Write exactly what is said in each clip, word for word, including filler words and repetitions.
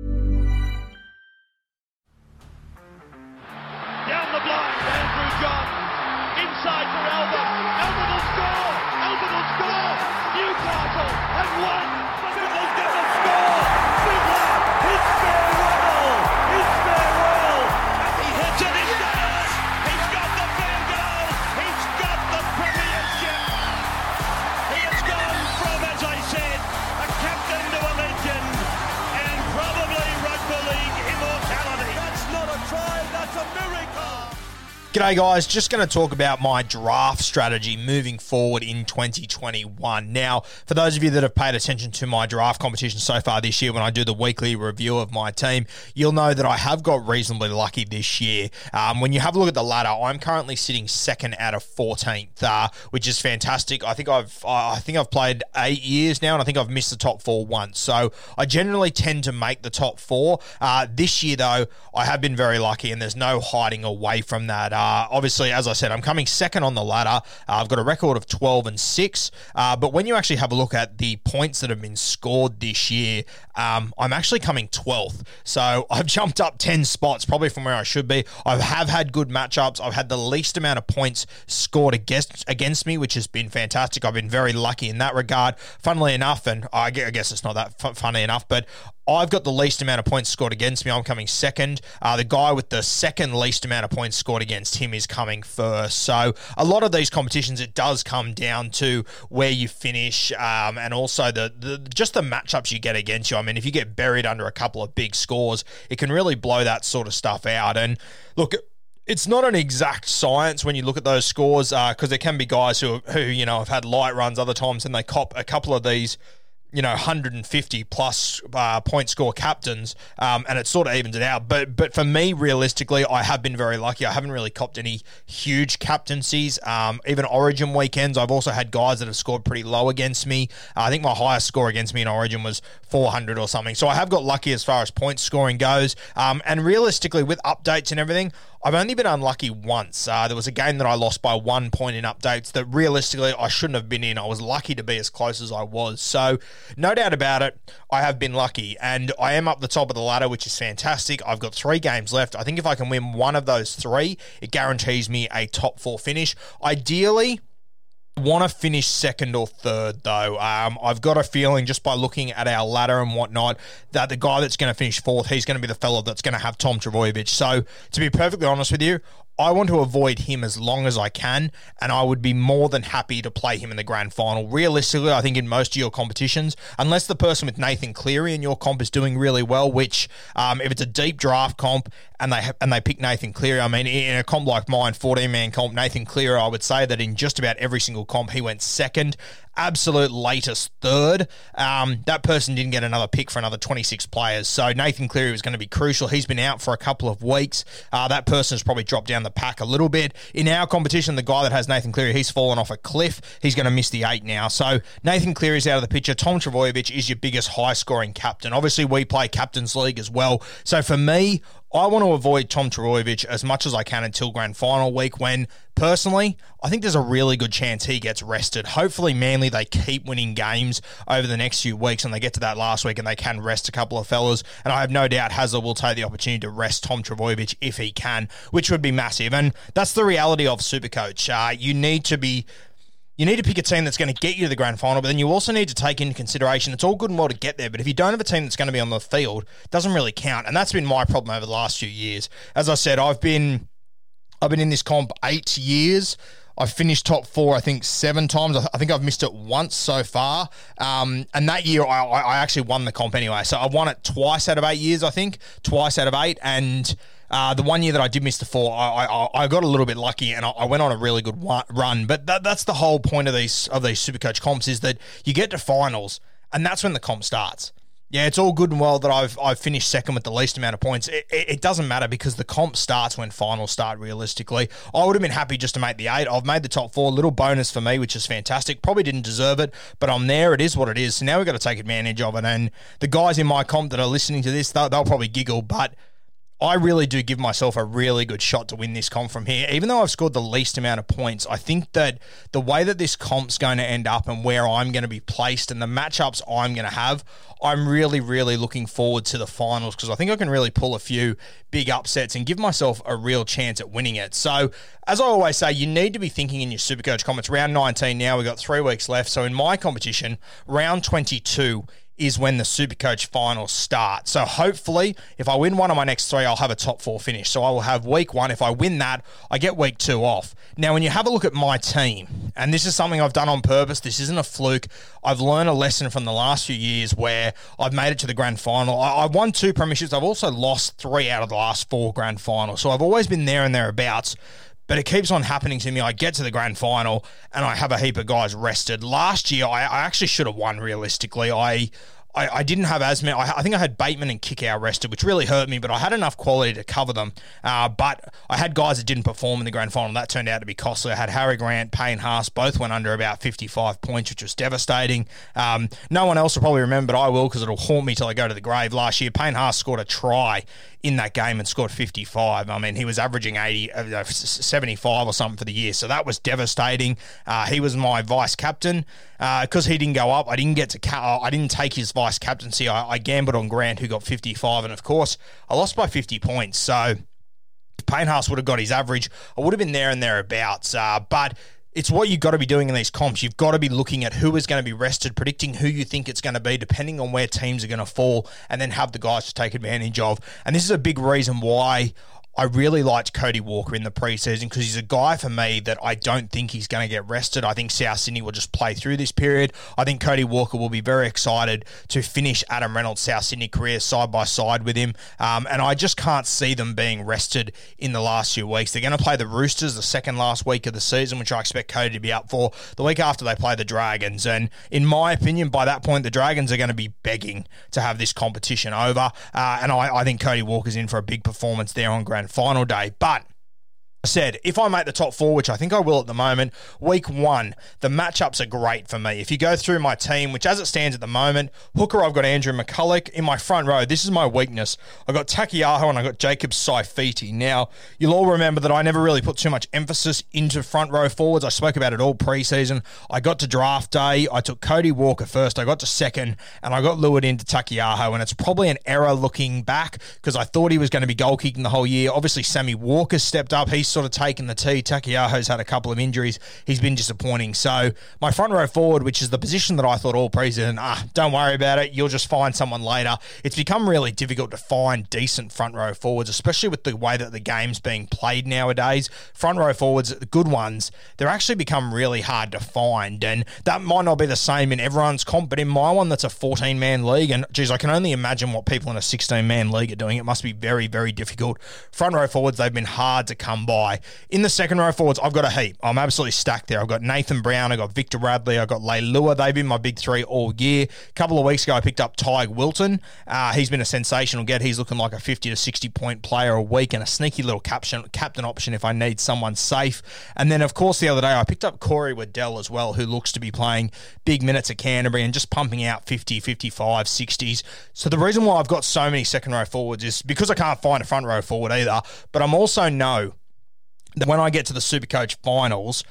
Down the block, Andrew John. Inside for Elba. Elba will score! Elba will score! Newcastle have won! Sibley's going to score! Sibley! It's farewell! It's farewell! And he hits it in there! He's got the field goal! He's got the premiership! He has gone from, as I said, a captain to a legend and probably rugby league immortality. That's not a try, that's a miracle! G'day guys, just going to talk about my draft strategy moving forward in twenty twenty-one. Now, for those of you that have paid attention to my draft competition so far this year when I do the weekly review of my team, you'll know that I have got reasonably lucky this year. Um, when you have a look at the ladder, I'm currently sitting second out of fourteenth, uh, which is fantastic. I think I've I think I've played eight years now and I think I've missed the top four once. So I generally tend to make the top four. Uh, this year though, I have been very lucky and there's no hiding away from that. Uh, obviously, as I said, I'm coming second on the ladder. Uh, I've got a record of twelve and six. Uh, but when you actually have a look at the points that have been scored this year, um, I'm actually coming twelfth. So I've jumped up ten spots, probably from where I should be. I have had good matchups. I've had the least amount of points scored against, against me, which has been fantastic. I've been very lucky in that regard. Funnily enough, and I guess it's not that f- funny enough, but I've got the least amount of points scored against me. I'm coming second. Uh, the guy with the second least amount of points scored against him is coming first. So a lot of these competitions, it does come down to where you finish um, and also the, the just the matchups you get against you. I mean, if you get buried under a couple of big scores, it can really blow that sort of stuff out. And look, it's not an exact science when you look at those scores because uh, there can be guys who, who, you know, have had light runs other times and they cop a couple of these, you know, one hundred fifty plus uh, point score captains, um, and it sort of evens it out. But but for me, realistically, I have been very lucky. I haven't really copped any huge captaincies, um, even Origin weekends. I've also had guys that have scored pretty low against me. Uh, I think my highest score against me in Origin was four hundred or something. So I have got lucky as far as point scoring goes. Um, and realistically, with updates and everything, I've only been unlucky once. Uh, there was a game that I lost by one point in updates that realistically I shouldn't have been in. I was lucky to be as close as I was. So no doubt about it, I have been lucky. And I am up the top of the ladder, which is fantastic. I've got three games left. I think if I can win one of those three, it guarantees me a top four finish. Ideally, want to finish second or third, though. Um, I've got a feeling just by looking at our ladder and whatnot that the guy that's going to finish fourth, he's going to be the fella that's going to have Tom Trbojevic. So, to be perfectly honest with you, I want to avoid him as long as I can, and I would be more than happy to play him in the grand final. Realistically, I think in most of your competitions, unless the person with Nathan Cleary in your comp is doing really well, which um, if it's a deep draft comp and they and they pick Nathan Cleary, I mean, in a comp like mine, fourteen-man comp, Nathan Cleary, I would say that in just about every single comp, he went second, absolute latest third. Um, that person didn't get another pick for another twenty-six players, so Nathan Cleary was going to be crucial. He's been out for a couple of weeks. Uh, that person's probably dropped down the pack a little bit. In our competition, the guy that has Nathan Cleary, he's fallen off a cliff. He's going to miss the eight now. So Nathan Cleary's out of the picture. Tom Trbojevic is your biggest high-scoring captain. Obviously, we play Captain's League as well. So for me, I want to avoid Tom Trbojevic as much as I can until grand final week when, personally, I think there's a really good chance he gets rested. Hopefully, Manly, they keep winning games over the next few weeks and they get to that last week and they can rest a couple of fellas. And I have no doubt Hazler will take the opportunity to rest Tom Trbojevic if he can, which would be massive. And that's the reality of Supercoach. Uh, you need to be... You need to pick a team that's going to get you to the grand final, but then you also need to take into consideration it's all good and well to get there, but if you don't have a team that's going to be on the field, it doesn't really count. And that's been my problem over the last few years. As I said, I've been I've been in this comp eight years. I've finished top four, I think, seven times. I, th- I think I've missed it once so far. Um, and that year, I, I actually won the comp anyway. So I won it twice out of eight years, I think, twice out of eight. And uh, the one year that I did miss the four, I, I, I got a little bit lucky and I, I went on a really good run. But th- that's the whole point of these of these Supercoach comps is that you get to finals and that's when the comp starts. Yeah, it's all good and well that I've I've finished second with the least amount of points. It, it, it doesn't matter because the comp starts when finals start realistically. I would have been happy just to make the eight. I've made the top four, little bonus for me, which is fantastic. Probably didn't deserve it, but I'm there. It is what it is. So now we've got to take advantage of it. And the guys in my comp that are listening to this, they'll, they'll probably giggle, but I really do give myself a really good shot to win this comp from here. Even though I've scored the least amount of points, I think that the way that this comp's going to end up and where I'm going to be placed and the matchups I'm going to have, I'm really, really looking forward to the finals because I think I can really pull a few big upsets and give myself a real chance at winning it. So, as I always say, you need to be thinking in your Supercoach comp. It's round nineteen now. We've got three weeks left. So, in my competition, round twenty-two is when the Supercoach finals start. So, hopefully, if I win one of my next three, I'll have a top four finish. So, I will have week one. If I win that, I get week two off. Now, when you have a look at my team, and this is something I've done on purpose, this isn't a fluke. I've learned a lesson from the last few years where I've made it to the grand final. I, I won two premierships. I've also lost three out of the last four grand finals. So, I've always been there and thereabouts. But it keeps on happening to me. I get to the grand final and I have a heap of guys rested. Last year, I, I actually should have won realistically. I I, I didn't have as many. I, I think I had Bateman and Kickout rested, which really hurt me, but I had enough quality to cover them. Uh, but I had guys that didn't perform in the grand final. That turned out to be costly. I had Harry Grant, Payne Haas, both went under about fifty-five points, which was devastating. Um, no one else will probably remember, but I will because it'll haunt me till I go to the grave. Last year, Payne Haas scored a try in that game and scored fifty-five. I mean, he was averaging eighty, seventy-five or something for the year. So that was devastating. Uh, he was my vice captain because uh, he didn't go up. I didn't get to. Ca- I didn't take his vice captaincy. I, I gambled on Grant, who got fifty-five, and of course, I lost by fifty points. So if Payne Haas would have got his average, I would have been there and thereabouts. Uh, but. It's what you've got to be doing in these comps. You've got to be looking at who is going to be rested, predicting who you think it's going to be, depending on where teams are going to fall, and then have the guys to take advantage of. And this is a big reason why I really liked Cody Walker in the preseason because he's a guy for me that I don't think he's going to get rested. I think South Sydney will just play through this period. I think Cody Walker will be very excited to finish Adam Reynolds' South Sydney career side by side with him. Um, and I just can't see them being rested in the last few weeks. They're going to play the Roosters the second last week of the season, which I expect Cody to be up for. The week after they play the Dragons. And in my opinion, by that point, the Dragons are going to be begging to have this competition over. Uh, and I, I think Cody Walker's in for a big performance there on Grand Final day. But I said, if I make the top four, which I think I will at the moment, week one, the matchups are great for me. If you go through my team, which as it stands at the moment, hooker, I've got Andrew McCulloch. In my front row, this is my weakness. I've got Taukeiaho and I've got Jacob Saifiti. Now, you'll all remember that I never really put too much emphasis into front row forwards. I spoke about it all preseason. I got to draft day. I took Cody Walker first. I got to second and I got lured into Taukeiaho. And it's probably an error looking back because I thought he was going to be goal kicking the whole year. Obviously, Sammy Walker stepped up. He's sort of taken the tee. Taukeiaho's had a couple of injuries. He's been disappointing. So my front row forward, which is the position that I thought all preseason, ah, don't worry about it. You'll just find someone later. It's become really difficult to find decent front row forwards, especially with the way that the game's being played nowadays. Front row forwards, the good ones, they're actually become really hard to find. And that might not be the same in everyone's comp, but in my one, that's a fourteen-man league. And geez, I can only imagine what people in a sixteen-man league are doing. It must be very, very difficult. Front row forwards, they've been hard to come by. In the second row forwards, I've got a heap. I'm absolutely stacked there. I've got Nathan Brown. I've got Victor Radley. I've got Leilua. They've been my big three all year. A couple of weeks ago, I picked up Tyg Wilton. Uh, he's been a sensational get. He's looking like a fifty to sixty point player a week and a sneaky little caption, captain option if I need someone safe. And then, of course, the other day, I picked up Corey Waddell as well, who looks to be playing big minutes at Canterbury and just pumping out fifty, fifty-five, sixties. So the reason why I've got so many second row forwards is because I can't find a front row forward either, but I'm also know that when I get to the Supercoach finals,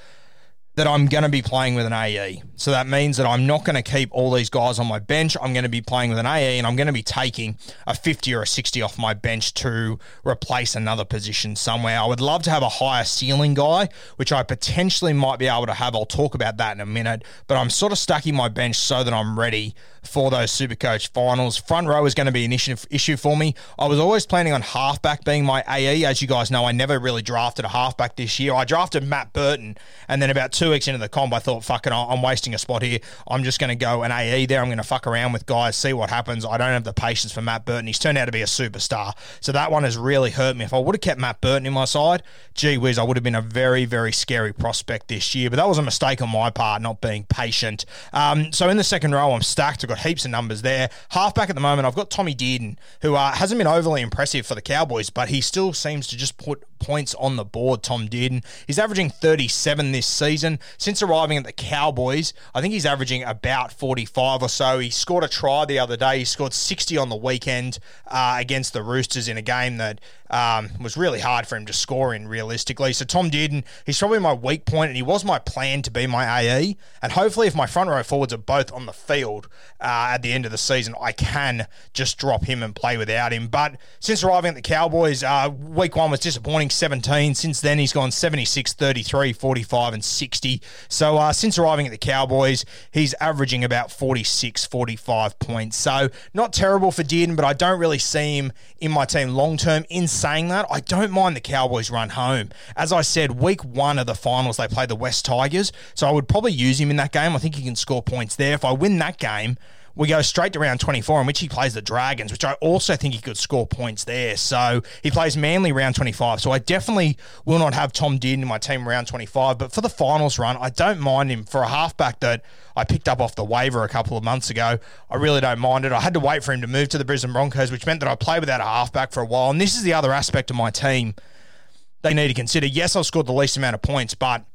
that I'm going to be playing with an A E. So that means that I'm not going to keep all these guys on my bench. I'm going to be playing with an A E and I'm going to be taking a fifty or a sixty off my bench to replace another position somewhere. I would love to have a higher ceiling guy, which I potentially might be able to have. I'll talk about that in a minute. But I'm sort of stacking my bench so that I'm ready for those Supercoach finals. Front row is going to be an issue, issue for me. I was always planning on halfback being my A E. As you guys know, I never really drafted a halfback this year. I drafted Matt Burton, and then about two weeks into the comp, I thought, fuck it, I'm wasting a spot here. I'm just going to go an A E there. I'm going to fuck around with guys, see what happens. I don't have the patience for Matt Burton. He's turned out to be a superstar. So that one has really hurt me. If I would have kept Matt Burton in my side, gee whiz, I would have been a very, very scary prospect this year. But that was a mistake on my part, not being patient. Um, so in the second row, I'm stacked. I've got heaps of numbers there. Halfback at the moment, I've got Tommy Dearden, who uh, hasn't been overly impressive for the Cowboys, but he still seems to just put points on the board, Tom Dearden. He's averaging thirty-seven this season. Since arriving at the Cowboys, I think he's averaging about forty-five or so. He scored a try the other day. He scored sixty on the weekend uh, against the Roosters in a game that um, was really hard for him to score in, realistically. So Tom Dearden, he's probably my weak point, and he was my plan to be my A E. And hopefully if my front row forwards are both on the field uh, at the end of the season, I can just drop him and play without him. But since arriving at the Cowboys, uh, week one was disappointing. seventeen. Since then, he's gone seventy-six, thirty-three, forty-five, and sixty. So uh, since arriving at the Cowboys, he's averaging about forty-six, forty-five points. So not terrible for Dearden, but I don't really see him in my team long-term. In saying that, I don't mind the Cowboys run home. As I said, week one of the finals, they play the West Tigers. So I would probably use him in that game. I think he can score points there. If I win that game, we go straight to round twenty-four, in which he plays the Dragons, which I also think he could score points there. So he plays Manly round twenty-five. So I definitely will not have Tom Dearden in my team round twenty-five. But for the finals run, I don't mind him. For a halfback that I picked up off the waiver a couple of months ago, I really don't mind it. I had to wait for him to move to the Brisbane Broncos, which meant that I played without a halfback for a while. And this is the other aspect of my team they need to consider. Yes, I've scored the least amount of points, but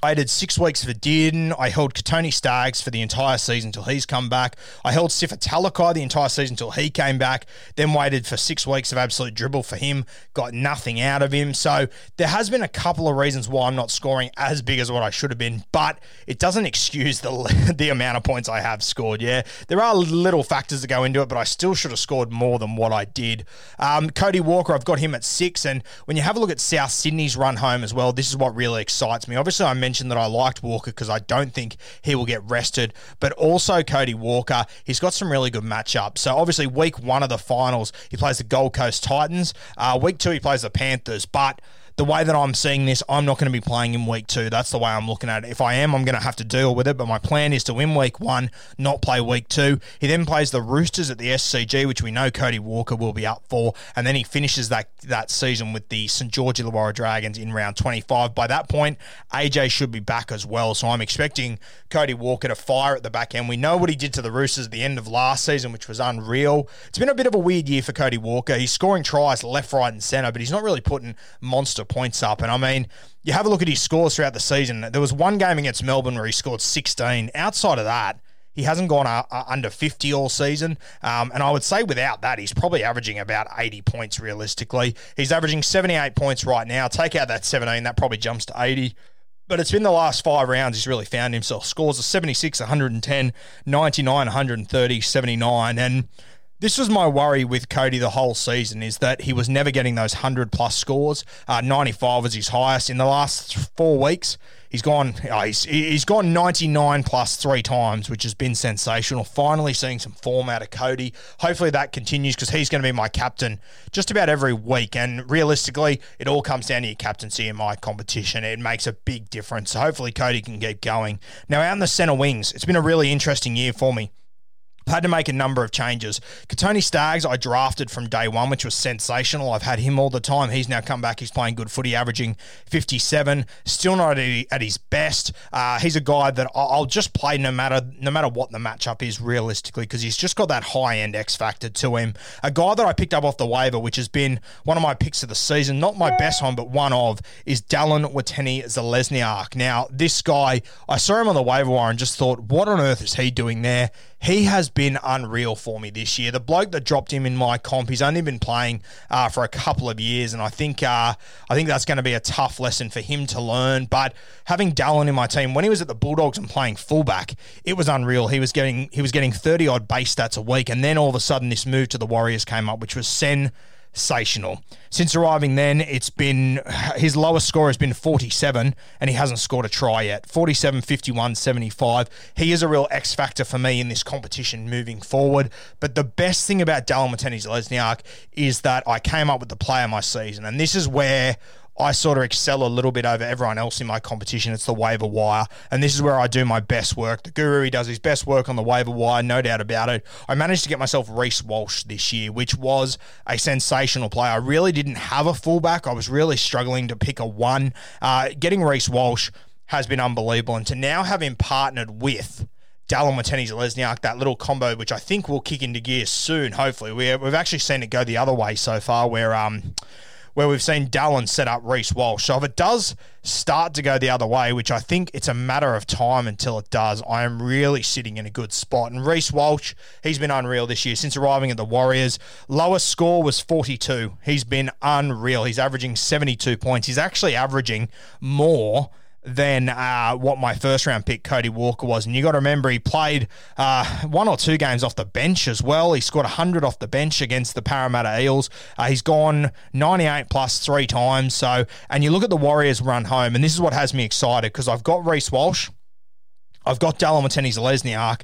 I did six weeks for Dearden. I held Kotoni Staggs for the entire season till he's come back. I held Sifa Talakai the entire season till he came back. Then waited for six weeks of absolute dribble for him. Got nothing out of him. So there has been a couple of reasons why I'm not scoring as big as what I should have been, but it doesn't excuse the the amount of points I have scored. Yeah, there are little factors that go into it, but I still should have scored more than what I did. Um, Cody Walker, I've got him at six. And when you have a look at South Sydney's run home as well, this is what really excites me. Obviously, I mentioned mentioned that I liked Walker because I don't think he will get rested, but also Cody Walker, he's got some really good matchups. So obviously week one of the finals, he plays the Gold Coast Titans. Uh, week two, he plays the Panthers, but the way that I'm seeing this, I'm not going to be playing in week two. That's the way I'm looking at it. If I am, I'm going to have to deal with it, but my plan is to win week one, not play week two. He then plays the Roosters at the S C G, which we know Cody Walker will be up for, and then he finishes that, that season with the St George Illawarra Dragons in round twenty-five. By that point, A J should be back as well, so I'm expecting Cody Walker to fire at the back end. We know what he did to the Roosters at the end of last season, which was unreal. It's been a bit of a weird year for Cody Walker. He's scoring tries left, right, and centre, but he's not really putting monster points up. And I mean, you have a look at his scores throughout the season. There was one game against Melbourne where he scored sixteen. Outside of that, he hasn't gone uh, uh, under fifty all season. Um, and I would say without that, he's probably averaging about eighty points realistically. He's averaging seventy-eight points right now. Take out that seventeen, that probably jumps to eighty. But it's been the last five rounds he's really found himself. Scores of seventy-six, one hundred ten, ninety-nine, one hundred thirty, seventy-nine. And this was my worry with Cody the whole season, is that he was never getting those one hundred plus scores. Uh, ninety-five was his highest. In the last four weeks, he's gone oh, he's, he's gone ninety-nine plus three times, which has been sensational. Finally seeing some form out of Cody. Hopefully that continues, because he's going to be my captain just about every week. And realistically, it all comes down to your captaincy in my competition. It makes a big difference. So hopefully Cody can keep going. Now, out in the centre wings, it's been a really interesting year for me. I've had to make a number of changes. Kotoni Staggs, I drafted from day one, which was sensational. I've had him all the time. He's now come back. He's playing good footy, averaging fifty-seven. Still not at his best. Uh, he's a guy that I'll just play no matter no matter what the matchup is, realistically, because he's just got that high-end X factor to him. A guy that I picked up off the waiver, which has been one of my picks of the season, not my best one, but one of, is Dallin Watene-Zelezniak. Now, this guy, I saw him on the waiver wire and just thought, what on earth is he doing there? He has been unreal for me this year. The bloke that dropped him in my comp, he's only been playing uh, for a couple of years, and I think uh, I think that's going to be a tough lesson for him to learn. But having Dallin in my team, when he was at the Bulldogs and playing fullback, it was unreal. He was getting he was getting thirty odd base stats a week, and then all of a sudden this move to the Warriors came up, which was sensational. sensational. Since arriving then, it's been his lowest score has been forty-seven, and he hasn't scored a try yet. forty-seven, fifty-one, seventy-five. He is a real X factor for me in this competition moving forward. But the best thing about Dallin Watene-Zelezniak is that I came up with the player my season, and this is where I sort of excel a little bit over everyone else in my competition. It's the waiver wire, and this is where I do my best work. The guru, he does his best work on the waiver wire, no doubt about it. I managed to get myself Reece Walsh this year, which was a sensational player. I really didn't have a fullback. I was really struggling to pick a one. Uh, getting Reece Walsh has been unbelievable, and to now have him partnered with Dallin Watene-Zelezniak, that little combo, which I think will kick into gear soon, hopefully. We, we've actually seen it go the other way so far, where... um. where we've seen Dallin set up Reece Walsh. So if it does start to go the other way, which I think it's a matter of time until it does, I am really sitting in a good spot. And Reece Walsh, he's been unreal this year. Since arriving at the Warriors, lowest score was forty-two. He's been unreal. He's averaging seventy-two points. He's actually averaging more than uh, what my first round pick Cody Walker was. And you got to remember, he played uh, one or two games off the bench as well. He scored one hundred off the bench against the Parramatta Eels. Uh, he's gone ninety-eight plus three times. So, and you look at the Warriors run home, and this is what has me excited, because I've got Reece Walsh, I've got Dallin Watene-Zelezniak,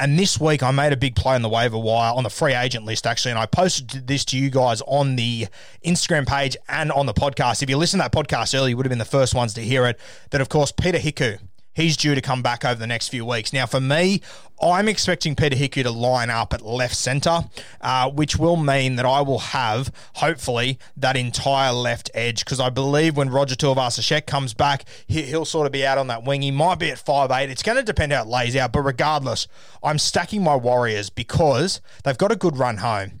and this week I made a big play on the waiver wire, on the free agent list, actually, and I posted this to you guys on the Instagram page and on the podcast. If you listened to that podcast earlier, you would have been the first ones to hear it. That, of course, Peta Hiku, he's due to come back over the next few weeks. Now, for me, I'm expecting Peta Hiku to line up at left centre, uh, which will mean that I will have, hopefully, that entire left edge, because I believe when Roger Tuivasa-Sheck comes back, he, he'll sort of be out on that wing. He might be at five eight. It's going to depend how it lays out, but regardless, I'm stacking my Warriors because they've got a good run home.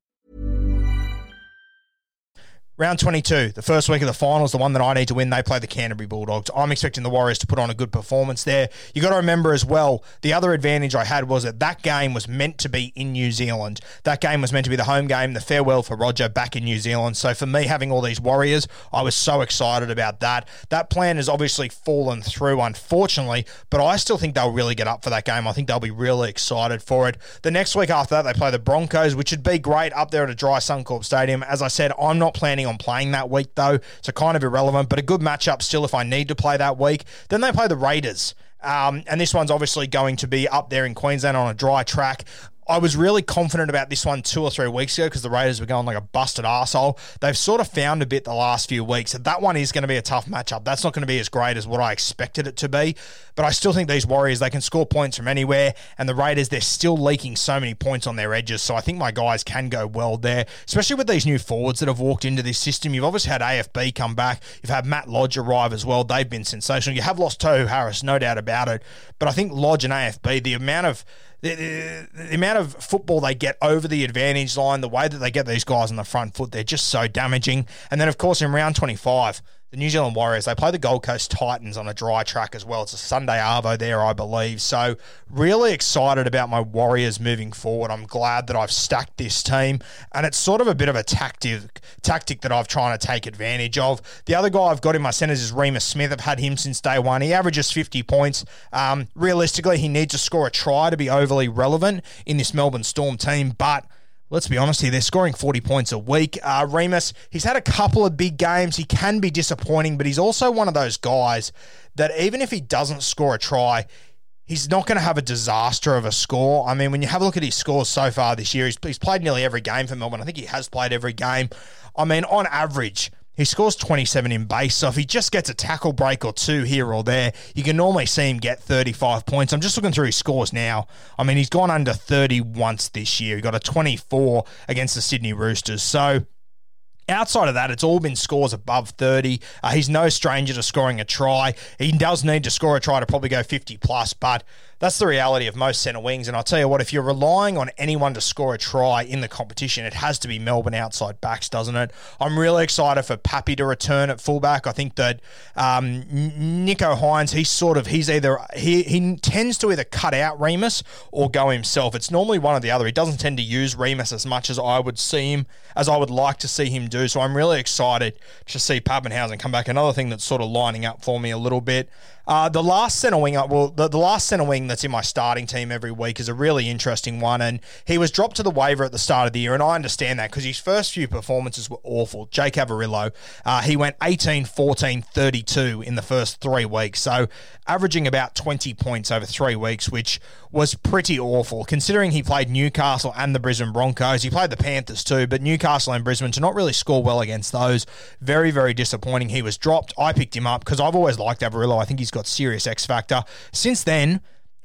Round twenty-two, the first week of the finals, the one that I need to win, they play the Canterbury Bulldogs. I'm expecting the Warriors to put on a good performance there. You got to remember as well, the other advantage I had was that that game was meant to be in New Zealand. That game was meant to be the home game, the farewell for Roger back in New Zealand. So for me, having all these Warriors, I was so excited about that. That plan has obviously fallen through, unfortunately, but I still think they'll really get up for that game. I think they'll be really excited for it. The next week after that, they play the Broncos, which would be great up there at a dry Suncorp Stadium. As I said, I'm not planning on on playing that week though, so kind of irrelevant, but a good matchup still if I need to play that week. Then they play the Raiders, um, and this one's obviously going to be up there in Queensland on a dry track. I was really confident about this one two or three weeks ago because the Raiders were going like a busted arsehole. They've sort of found a bit the last few weeks. That one is going to be a tough matchup. That's not going to be as great as what I expected it to be, but I still think these Warriors, they can score points from anywhere, and the Raiders, they're still leaking so many points on their edges, so I think my guys can go well there, especially with these new forwards that have walked into this system. You've obviously had A F B come back. You've had Matt Lodge arrive as well. They've been sensational. You have lost Tohu Harris, no doubt about it, but I think Lodge and A F B, the amount of The, the, the amount of football they get over the advantage line, the way that they get these guys on the front foot, they're just so damaging. And then, of course, in round twenty-five, the New Zealand Warriors, they play the Gold Coast Titans on a dry track as well. It's a Sunday arvo there, I believe. So really excited about my Warriors moving forward. I'm glad that I've stacked this team, and it's sort of a bit of a tactic tactic that I've tried to take advantage of. The other guy I've got in my centres is Remus Smith. I've had him since day one. He averages fifty points. Um, realistically, he needs to score a try to be overly relevant in this Melbourne Storm team, but let's be honest here, they're scoring forty points a week. Uh, Remus, he's had a couple of big games. He can be disappointing, but he's also one of those guys that even if he doesn't score a try, he's not going to have a disaster of a score. I mean, when you have a look at his scores so far this year, he's, he's played nearly every game for Melbourne. I think he has played every game. I mean, on average, he scores twenty-seven in base, so if he just gets a tackle break or two here or there, you can normally see him get thirty-five points. I'm just looking through his scores now. I mean, he's gone under thirty once this year. He got a twenty-four against the Sydney Roosters. So outside of that, it's all been scores above thirty. Uh, he's no stranger to scoring a try. He does need to score a try to probably go fifty plus, but that's the reality of most centre wings. And I'll tell you what, if you're relying on anyone to score a try in the competition, it has to be Melbourne outside backs, doesn't it? I'm really excited for Pappy to return at fullback. I think that um, Nico Hines, he's sort of, he's either, he, he tends to either cut out Remus or go himself. It's normally one or the other. He doesn't tend to use Remus as much as I would see him, as I would like to see him do. So I'm really excited to see Papenhuyzen come back. Another thing that's sort of lining up for me a little bit. Uh, the last centre wing, well, the, the last centre wing that's in my starting team every week is a really interesting one, and he was dropped to the waiver at the start of the year, and I understand that because his first few performances were awful. Jake Averillo, uh, he went eighteen, fourteen, thirty-two in the first three weeks, so averaging about twenty points over three weeks, which was pretty awful, considering he played Newcastle and the Brisbane Broncos. He played the Panthers too, but Newcastle and Brisbane to not really score well against those, very, very disappointing. He was dropped. I picked him up because I've always liked Averillo. I think he's got serious X factor. Since then,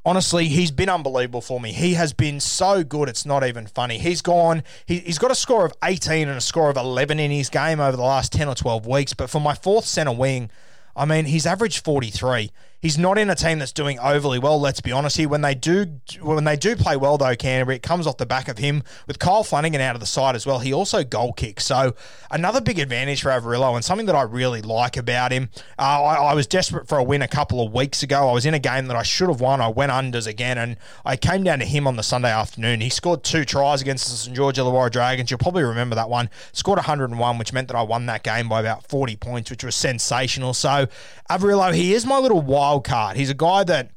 honestly, he's been unbelievable for me. He has been so good, it's not even funny. He's gone, he, he's got a score of eighteen and a score of eleven in his game over the last ten or twelve weeks, but for my fourth centre wing, I mean, he's averaged forty-three. He's not in a team that's doing overly well, let's be honest here. When they do when they do play well, though, Canterbury, it comes off the back of him. With Kyle Flanagan out of the side as well, he also goal kicks. So another big advantage for Averillo and something that I really like about him. Uh, I, I was desperate for a win a couple of weeks ago. I was in a game that I should have won. I went unders again, and I came down to him on the Sunday afternoon. He scored two tries against the St George Illawarra Dragons. You'll probably remember that one. Scored one hundred and one, which meant that I won that game by about forty points, which was sensational. So Averillo, he is my little wild card. He's a guy that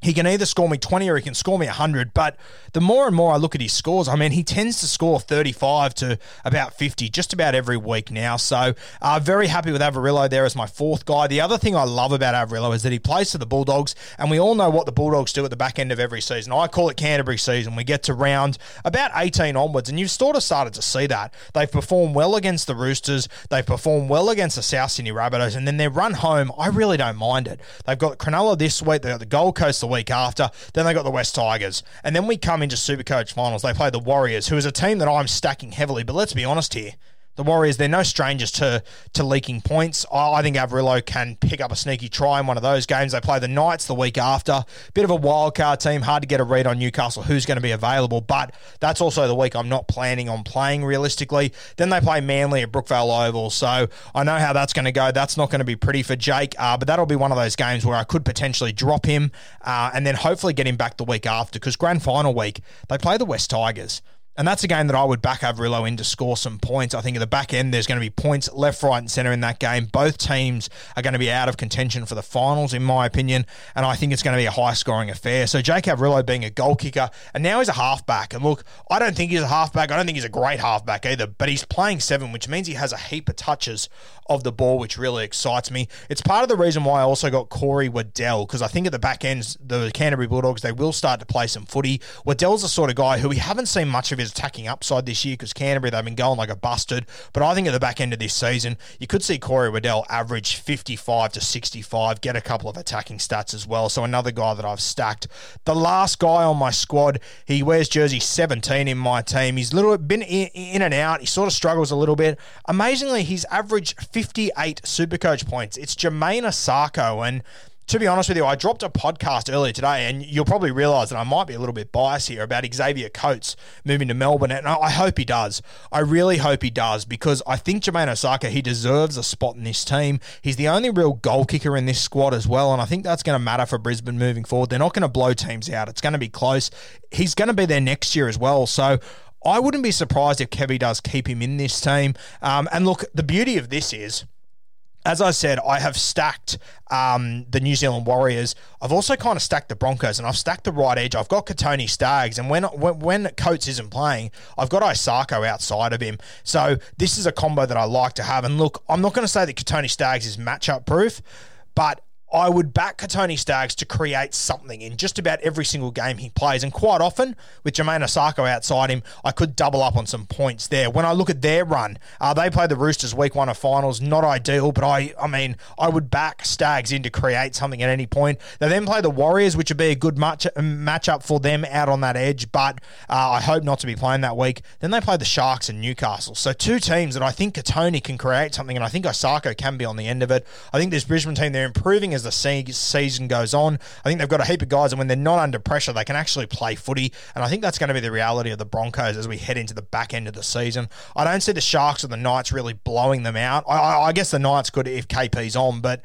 he can either score me twenty or he can score me one hundred, but the more and more I look at his scores, I mean, he tends to score thirty-five to about fifty just about every week now. So uh, very happy with Averillo there as my fourth guy. The other thing I love about Averillo is that he plays for the Bulldogs, and we all know what the Bulldogs do at the back end of every season. I call it Canterbury season. We get to round about eighteen onwards, and you've sort of started to see that. They've performed well against the Roosters. They've performed well against the South Sydney Rabbitohs, and then their run home, I really don't mind it. They've got Cronulla this week. They've got the Gold Coast the week after, then they got the West Tigers, and then we come into Supercoach finals. They play the Warriors, who is a team that I'm stacking heavily, but let's be honest here, the Warriors, they're no strangers to to leaking points. I think Averillo can pick up a sneaky try in one of those games. They play the Knights the week after. Bit of a wildcard team. Hard to get a read on Newcastle, who's going to be available, but that's also the week I'm not planning on playing realistically. Then they play Manly at Brookvale Oval, so I know how that's going to go. That's not going to be pretty for Jake, uh, but that'll be one of those games where I could potentially drop him uh, and then hopefully get him back the week after, because grand final week, they play the West Tigers. And that's a game that I would back Averillo in to score some points. I think at the back end, there's going to be points left, right, and centre in that game. Both teams are going to be out of contention for the finals, in my opinion, and I think it's going to be a high-scoring affair. So Jake Averillo being a goal kicker, and now he's a halfback. And look, I don't think he's a halfback. I don't think he's a great halfback either, but he's playing seven, which means he has a heap of touches of the ball, which really excites me. It's part of the reason why I also got Corey Waddell, because I think at the back end, the Canterbury Bulldogs, they will start to play some footy. Waddell's the sort of guy who we haven't seen much of his attacking upside this year, because Canterbury, they've been going like a busted, but I think at the back end of this season, you could see Corey Waddell average fifty-five to sixty-five, get a couple of attacking stats as well. So another guy that I've stacked. The last guy on my squad, he wears jersey seventeen in my team. He's little been in, in and out. He sort of struggles a little bit. Amazingly, he's averaged fifty-eight Supercoach points. It's Jermaine Isako, and to be honest with you, I dropped a podcast earlier today, and you'll probably realise that I might be a little bit biased here about Xavier Coates moving to Melbourne, and I hope he does. I really hope he does, because I think Jermaine Isako, he deserves a spot in this team. He's the only real goal kicker in this squad as well, and I think that's going to matter for Brisbane moving forward. They're not going to blow teams out. It's going to be close. He's going to be there next year as well, so I wouldn't be surprised if Kevy does keep him in this team. Um, and look, the beauty of this is, as I said, I have stacked um, the New Zealand Warriors. I've also kind of stacked the Broncos, and I've stacked the right edge. I've got Kotoni Staggs, and when, when when Coates isn't playing, I've got Isako outside of him. So this is a combo that I like to have. And look, I'm not going to say that Kotoni Staggs is matchup proof, but I would back Kotoni Staggs to create something in just about every single game he plays. And quite often, with Jermaine Isako outside him, I could double up on some points there. When I look at their run, uh, they play the Roosters week one of finals. Not ideal, but I I mean, I would back Staggs in to create something at any point. They then play the Warriors, which would be a good match matchup for them out on that edge, but uh, I hope not to be playing that week. Then they play the Sharks and Newcastle. So two teams that I think Kotoni can create something, and I think Isako can be on the end of it. I think this Brisbane team, they're improving as the se- season goes on. I think they've got a heap of guys, and when they're not under pressure, they can actually play footy. And I think that's going to be the reality of the Broncos as we head into the back end of the season. I don't see the Sharks or the Knights really blowing them out. I, I, I guess the Knights could if K P's on, but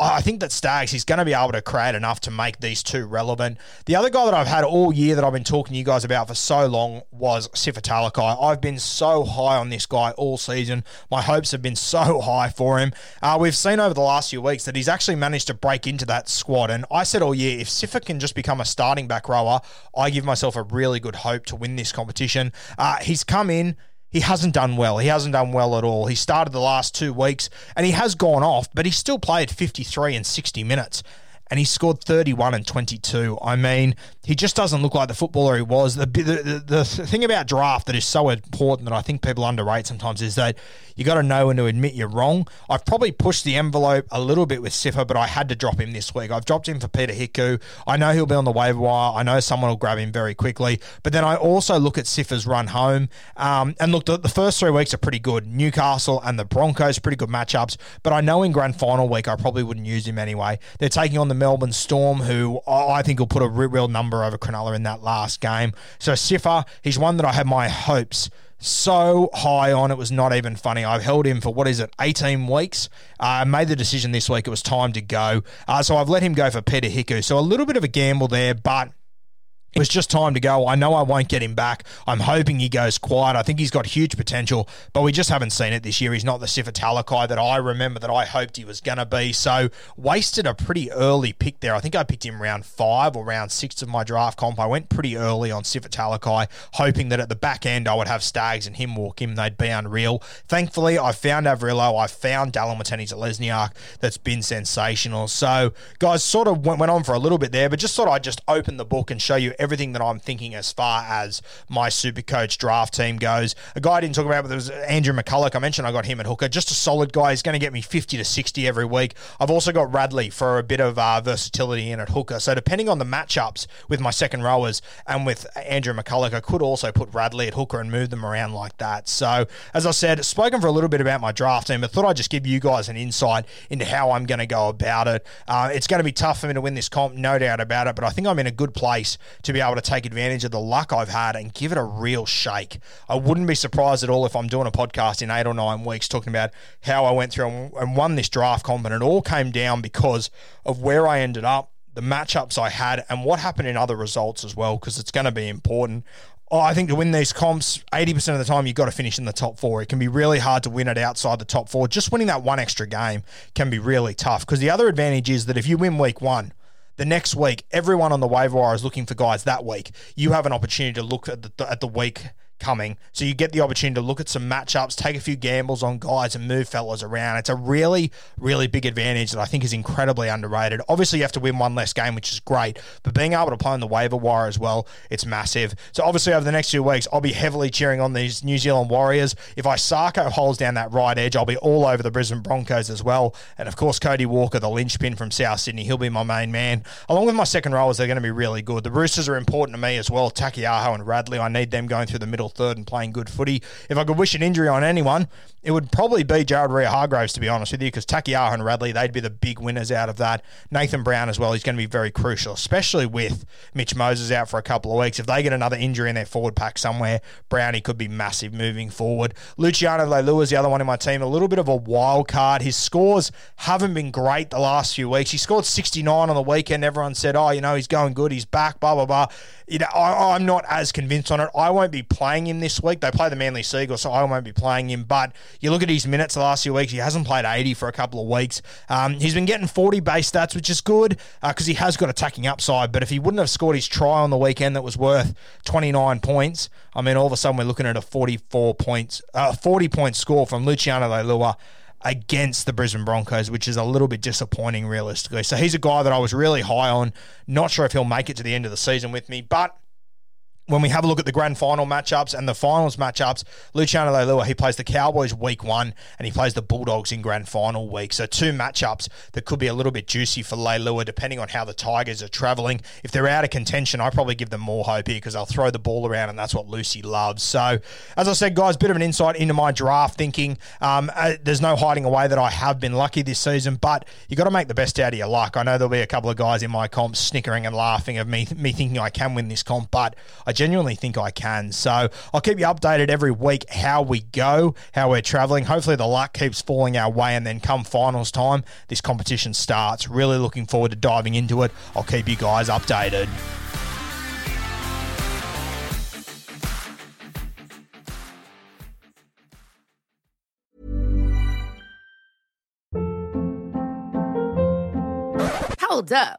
I think that Staggs, he's going to be able to create enough to make these two relevant. The other guy that I've had all year that I've been talking to you guys about for so long was Sifa Talakai. I've been so high on this guy all season. My hopes have been so high for him. Uh, we've seen over the last few weeks that he's actually managed to break into that squad. And I said all year, if Sifa can just become a starting back rower, I give myself a really good hope to win this competition. Uh, he's come in. He hasn't done well. He hasn't done well at all. He started the last two weeks and he has gone off, but he still played fifty-three and sixty minutes and he scored thirty-one and twenty-two. I mean, he just doesn't look like the footballer he was. The, the, the, the thing about draft that is so important that I think people underrate sometimes is that you got to know when to admit you're wrong. I've probably pushed the envelope a little bit with Sifa, but I had to drop him this week. I've dropped him for Peta Hiku. I know he'll be on the waiver wire. I know someone will grab him very quickly. But then I also look at Sifa's run home. Um, and look, the, the first three weeks are pretty good. Newcastle and the Broncos, pretty good matchups. But I know in grand final week, I probably wouldn't use him anyway. They're taking on the Melbourne Storm, who I think will put a real number over Cronulla in that last game. So Sifa, he's one that I have my hopes so high on. It was not even funny. I've held him for, what is it, eighteen weeks. I uh, made the decision this week. It was time to go. Uh, so I've let him go for Peta Hiku. So a little bit of a gamble there, but it was just time to go. I know I won't get him back. I'm hoping he goes quiet. I think he's got huge potential, but we just haven't seen it this year. He's not the Sifa Talakai that I remember that I hoped he was going to be. So wasted a pretty early pick there. I think I picked him round five or round six of my draft comp. I went pretty early on Sifa Talakai, hoping that at the back end I would have Staggs and him walk him. They'd be unreal. Thankfully, I found Averillo. I found Dallin Watene-Zelezniak. That's been sensational. So guys, sort of went, went on for a little bit there, but just thought I'd just open the book and show you everything that I'm thinking as far as my Supercoach draft team goes. A guy I didn't talk about, but there was Andrew McCulloch. I mentioned I got him at hooker. Just a solid guy. He's going to get me fifty to sixty every week. I've also got Radley for a bit of uh, versatility in at hooker. So depending on the matchups with my second rowers and with Andrew McCulloch, I could also put Radley at hooker and move them around like that. So as I said, spoken for a little bit about my draft team, but thought I'd just give you guys an insight into how I'm going to go about it. Uh, it's going to be tough for me to win this comp, no doubt about it, but I think I'm in a good place to be able to take advantage of the luck I've had and give it a real shake. I wouldn't be surprised at all if I'm doing a podcast in eight or nine weeks talking about how I went through and won this draft comp, and it all came down because of where I ended up, the matchups I had, and what happened in other results as well, because it's going to be important. Oh, I think to win these comps, eighty percent of the time, you've got to finish in the top four. It can be really hard to win it outside the top four. Just winning that one extra game can be really tough, because the other advantage is that if you win week one, the next week, everyone on the waiver wire is looking for guys that week. You have an opportunity to look at the, at the week coming. So you get the opportunity to look at some matchups, take a few gambles on guys and move fellas around. It's a really, really big advantage that I think is incredibly underrated. Obviously, you have to win one less game, which is great, but being able to play on the waiver wire as well, it's massive. So obviously, over the next few weeks, I'll be heavily cheering on these New Zealand Warriors. If Isako holds down that right edge, I'll be all over the Brisbane Broncos as well. And of course, Cody Walker, the linchpin from South Sydney, he'll be my main man. Along with my second rollers, they're going to be really good. The Roosters are important to me as well. Taukeiaho and Radley, I need them going through the middle third and playing good footy. If I could wish an injury on anyone, it would probably be Jared Rea-Hargraves, to be honest with you, because Taukeiaho and Radley, they'd be the big winners out of that. Nathan Brown as well, he's going to be very crucial, especially with Mitch Moses out for a couple of weeks. If they get another injury in their forward pack somewhere, Brownie could be massive moving forward. Luciano Leilua is the other one in my team, a little bit of a wild card. His scores haven't been great the last few weeks. He scored sixty-nine on the weekend. Everyone said, oh, you know, he's going good, he's back, blah, blah, blah. You know, I, I'm not as convinced on it. I won't be playing him this week. They play the Manly Seagulls, so I won't be playing him, but you look at his minutes the last few weeks, he hasn't played eighty for a couple of weeks. Um, he's been getting forty base stats, which is good because uh, he has got attacking upside, but if he wouldn't have scored his try on the weekend that was worth twenty-nine points, I mean, all of a sudden we're looking at a forty-four points, uh, forty-point score from Luciano Leilua against the Brisbane Broncos, which is a little bit disappointing realistically. So he's a guy that I was really high on. Not sure if he'll make it to the end of the season with me, but when we have a look at the grand final matchups and the finals matchups, Luciano Leilua, he plays the Cowboys week one and he plays the Bulldogs in grand final week. So two matchups that could be a little bit juicy for Leilua depending on how the Tigers are travelling. If they're out of contention, I probably give them more hope here because they'll throw the ball around and that's what Lucy loves. So as I said, guys, bit of an insight into my draft thinking. Um, uh, there's no hiding away that I have been lucky this season, but you got to make the best out of your luck. I know there'll be a couple of guys in my comp snickering and laughing of me, me thinking I can win this comp, but I genuinely think I can. So I'll keep you updated every week how we go, how we're travelling. Hopefully the luck keeps falling our way, and then come finals time, this competition starts. Really looking forward to diving into it. I'll keep you guys updated. Hold up.